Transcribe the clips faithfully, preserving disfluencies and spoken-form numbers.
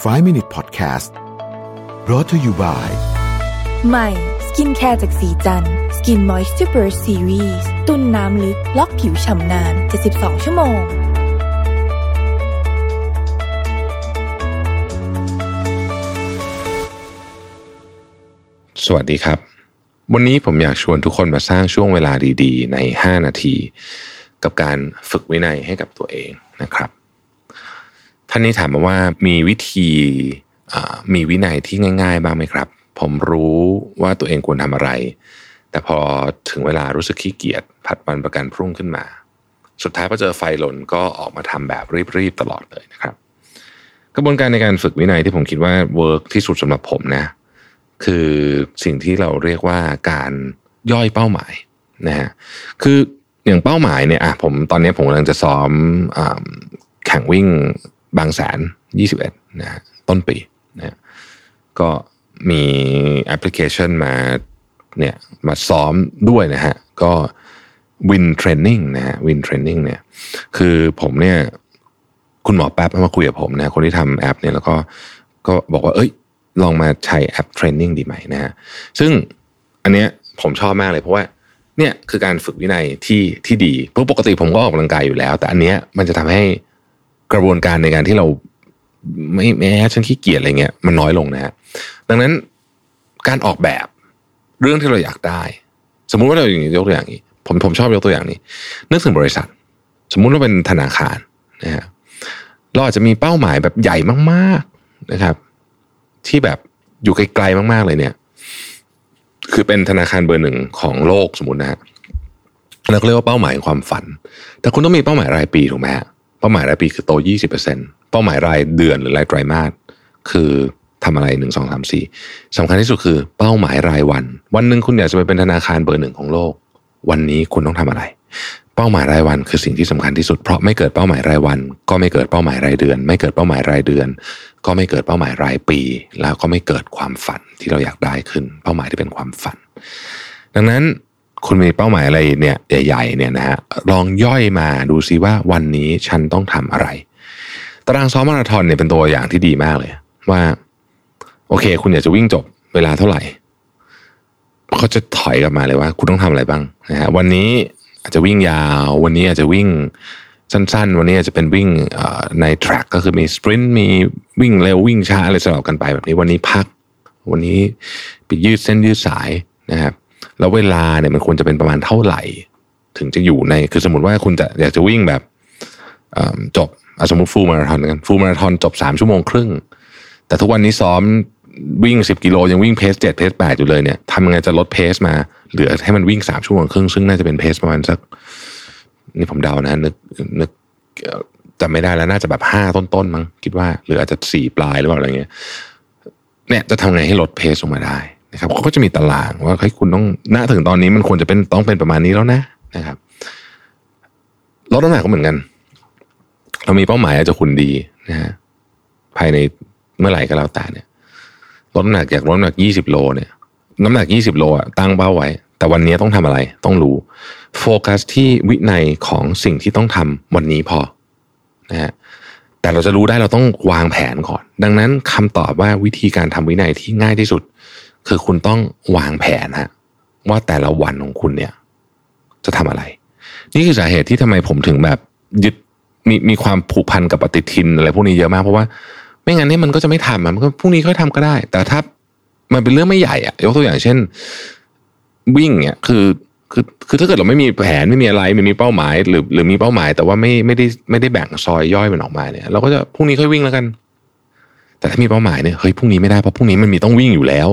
ไฟว์ มินิท Podcast brought to you by ใหม่สกินแคร์จากสีจันสกินมอยส์ซูเปอร์ซีรีส์ตุ้นน้ำลึกล็อกผิวฉ่ำนานเจ็ดสิบสองชั่วโมงสวัสดีครับวันนี้ผมอยากชวนทุกคนมาสร้างช่วงเวลาดีๆในห้านาทีกับการฝึกวินัยให้กับตัวเองนะครับท่านนี้ถามมาว่ามีวิธีมีวินัยที่ง่ายๆบ้างไหมครับผมรู้ว่าตัวเองควรทำอะไรแต่พอถึงเวลารู้สึกขี้เกียจผัดวันประกันพรุ่งขึ้นมาสุดท้ายพอเจอไฟหล่นก็ออกมาทำแบบรีบๆตลอดเลยนะครับกระบวนการในการฝึกวินัยที่ผมคิดว่าเวิร์กที่สุดสำหรับผมนะคือสิ่งที่เราเรียกว่าการย่อยเป้าหมายนะฮะคืออย่างเป้าหมายเนี่ยอ่ะผมตอนนี้ผมกำลังจะซ้อมแข่งวิ่งบางแสนยี่สิบเอ็ดนะฮะต้นปีนะก็มีแอปพลิเคชันมาเนี่ยมาซ้อมด้วยนะฮะก็ Win Training นะฮะ Win Training เนี่ยคือผมเนี่ยคุณหมอแป๊บมาคุยกับผมนะคนที่ทำแอปเนี่ยแล้วก็ก็บอกว่าเอ้ยลองมาใช้แอปเทรนนิ่งดีไหมนะฮะซึ่งอันเนี้ยผมชอบมากเลยเพราะว่าเนี่ยคือการฝึกวินัยที่ที่ดีเพราะปกติผมก็ออกกำลังกายอยู่แล้วแต่อันเนี้ยมันจะทำให้กระบวนการในการที่เราไม่แม้ฉันขี้เกียจอะไรเงี้ยมันน้อยลงนะฮะดังนั้นการออกแบบเรื่องที่เราอยากได้สมมุติว่าเราอย่างนี้ยกตัวอย่างนี้ผมผมชอบยกตัวอย่างนี้นึกถึงบริษัทสมมุติว่าเป็นธนาคารนะฮะเราอาจจะมีเป้าหมายแบบใหญ่มากๆนะครับที่แบบอยู่ไกลๆมากๆเลยเนี่ยคือเป็นธนาคารเบอร์หนึ่งของโลกสมมุตินะฮะเราก็เรียกว่าเป้าหมายความฝันแต่คุณต้องมีเป้าหมายรายปีถูกไหมฮะเป้าหมายรายปีคือโต ยี่สิบเปอร์เซ็นต์ เป้าหมายรายเดือนหรือรายไตรมาสคือทำอะไรหนึ่ง สอง สาม สี่สำคัญที่สุดคือเป้าหมายรายวันวันนึงคุณอยากจะไปเป็นธนาคารเบอร์หนึ่งของโลกวันนี้คุณต้องทำอะไรเป้าหมายรายวันคือสิ่งที่สำคัญที่สุดเพราะไม่เกิดเป้าหมายรายวันก็ไม่เกิดเป้าหมายรายเดือนไม่เกิดเป้าหมายรายเดือนก็ไม่เกิดเป้าหมายรายปีแล้วก็ไม่เกิดความฝันที่เราอยากได้ขึ้นเป้าหมายที่เป็นความฝันดังนั้นคุณมีเป้าหมายอะไรเนี่ยใหญ่ๆเนี่ยนะฮะลองย่อยมาดูซิว่าวันนี้ฉันต้องทำอะไรตารางซ้อมมาราธอนเนี่ยเป็นตัวอย่างที่ดีมากเลยว่าโอเคคุณอยากจะวิ่งจบเวลาเท่าไหร่เขาจะถอยกลับมาเลยว่าคุณต้องทำอะไรบ้างนะฮะวันนี้อาจจะวิ่งยาววันนี้อาจจะวิ่งสั้นๆวันนี้อาจจะเป็นวิ่งในแทร็กก็คือมีสปรินต์มีวิ่งเร็ววิ่งช้าอะไรสลับกันไปแบบนี้วันนี้พักวันนี้ไปยืดเส้นยืดสายนะครับแล้วเวลาเนี่ยมันควรจะเป็นประมาณเท่าไหร่ถึงจะอยู่ในคือสมมุติว่าคุณจะอยากจะวิ่งแบบจบสมมุติฟูลมาราธอนกันฟูลมาราธอนจบสามชั่วโมงครึ่งแต่ทุกวันนี้ซ้อมวิ่งสิบกิโลยังวิ่งเพสเจ็ดเพสแปดอยู่เลยเนี่ยทำยังไงจะลดเพสมาเหลือให้มันวิ่งสามชั่วโมงครึ่งซึ่งน่าจะเป็นเพสประมาณสักนี่ผมเดานะนึกนึกจำไม่ได้แล้วน่าจะแบบห้าต้นๆมั้งคิดว่าหรืออาจจะสี่ปลายหรือเปล่าอะไรเงี้ยเนี่ยจะทำไงให้ลดเพสลงมาได้นะครับเขาก็จะมีตารางว่าเฮ้ยคุณต้องณถึงตอนนี้มันควรจะเป็นต้องเป็นประมาณนี้แล้วนะนะครับลดน้ำหนักก็เหมือนกันเรามีเป้าหมายอาจจะคุณดีนะฮะภายในเมื่อไหร่ก็แล้วแต่เนี่ยลดน้ำหนักอยากลดน้ำหนักยี่สิบโลเนี่ยน้ำหนักยี่สิบโลอ่ะตั้งเป้าไว้แต่วันนี้ต้องทำอะไรต้องรู้โฟกัสที่วินัยของสิ่งที่ต้องทำวันนี้พอนะฮะแต่เราจะรู้ได้เราต้องวางแผนก่อนดังนั้นคำตอบว่าวิธีการทำวินัยที่ง่ายที่สุดคือคุณต้องวางแผนฮะว่าแต่ละวันของคุณเนี่ยจะทำอะไรนี่คือสาเหตุที่ทำไมผมถึงแบบยึดมีมีความผูกพันกับปฏิทินอะไรพวกนี้เยอะมากเพราะว่าไม่งั้นเนี่ยมันก็จะไม่ทำมันก็พรุ่งนี้ค่อยทำก็ได้แต่ถ้ามันเป็นเรื่องไม่ใหญ่อ่ะยกตัวอย่างเช่นวิ่งเนี่ยคือคือคือถ้าเกิดเราไม่มีแผนไม่มีอะไรไม่มีเป้าหมายหรือหรือมีเป้าหมายแต่ว่าไม่ไม่ได้ไม่ได้แบ่งซอยย่อยมันออกมาเนี่ยเราก็จะพรุ่งนี้ค่อยวิ่งแล้วกันแต่ถ้ามีเป้าหมายเนี่ยเฮ้ยพรุ่งนี้ไม่ได้เพราะพรุ่งนี้มันมีต้องวิ่งอยู่แล้ว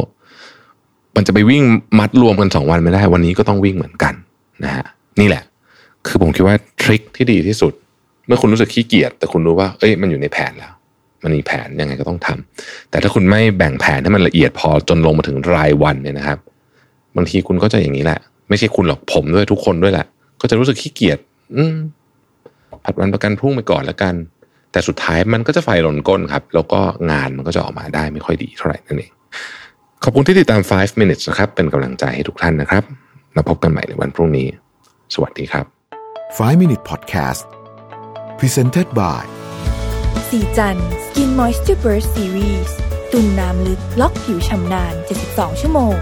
มันจะไปวิ่งมัดรวมกันสองวันไม่ได้วันนี้ก็ต้องวิ่งเหมือนกันนะฮะนี่แหละคือผมคิดว่าทริคที่ดีที่สุดเมื่อคุณรู้สึกขี้เกียจแต่คุณรู้ว่าเอ้ยมันอยู่ในแผนแล้วมันมีแผนยังไงก็ต้องทำแต่ถ้าคุณไม่แบ่งแผนให้มันละเอียดพอจนลงมาถึงรายวันเนี่ยนะครับบางทีคุณก็จะอย่างนี้แหละไม่ใช่คุณหรอกผมด้วยทุกคนด้วยแหละก็จะรู้สึกขี้เกียจผัดวันประกันพรุ่งไปก่อนแล้วกันแต่สุดท้ายมันก็จะไฟหล่นก้นครับแล้วก็งานมันก็จะออกมาได้ไม่ค่อยดีเท่าไหร่นั่นเองขอบคุณที่ติดตามไฟว์ minutes นะครับเป็นกำลังใจให้ทุกท่านนะครับแล้วพบกันใหม่ในวันพรุ่งนี้สวัสดีครับไฟว์ minutes podcast presented by สีจันทร์ Moisture Burst Series ตุ่มน้ำลึกล็อกผิวชำนาน เจ็ดสิบสอง ชั่วโมง